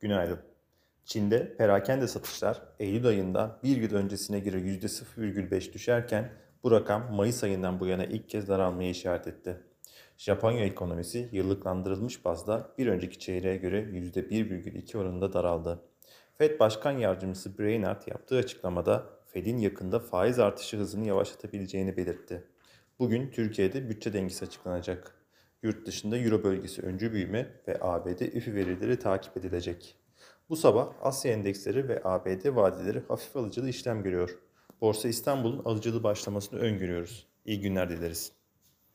Günaydın. Çin'de perakende satışlar Eylül ayında bir gün öncesine göre %0,5 düşerken bu rakam Mayıs ayından bu yana ilk kez daralmaya işaret etti. Japonya ekonomisi yıllıklandırılmış bazda bir önceki çeyreğe göre %1,2 oranında daraldı. FED Başkan Yardımcısı Brainard yaptığı açıklamada FED'in yakında faiz artışı hızını yavaşlatabileceğini belirtti. Bugün Türkiye'de bütçe dengesi açıklanacak. Yurt dışında Euro bölgesi öncü büyüme ve ABD üfe verileri takip edilecek. Bu sabah Asya endeksleri ve ABD vadeleri hafif alıcılı işlem görüyor. Borsa İstanbul'un alıcılı başlamasını öngörüyoruz. İyi günler dileriz.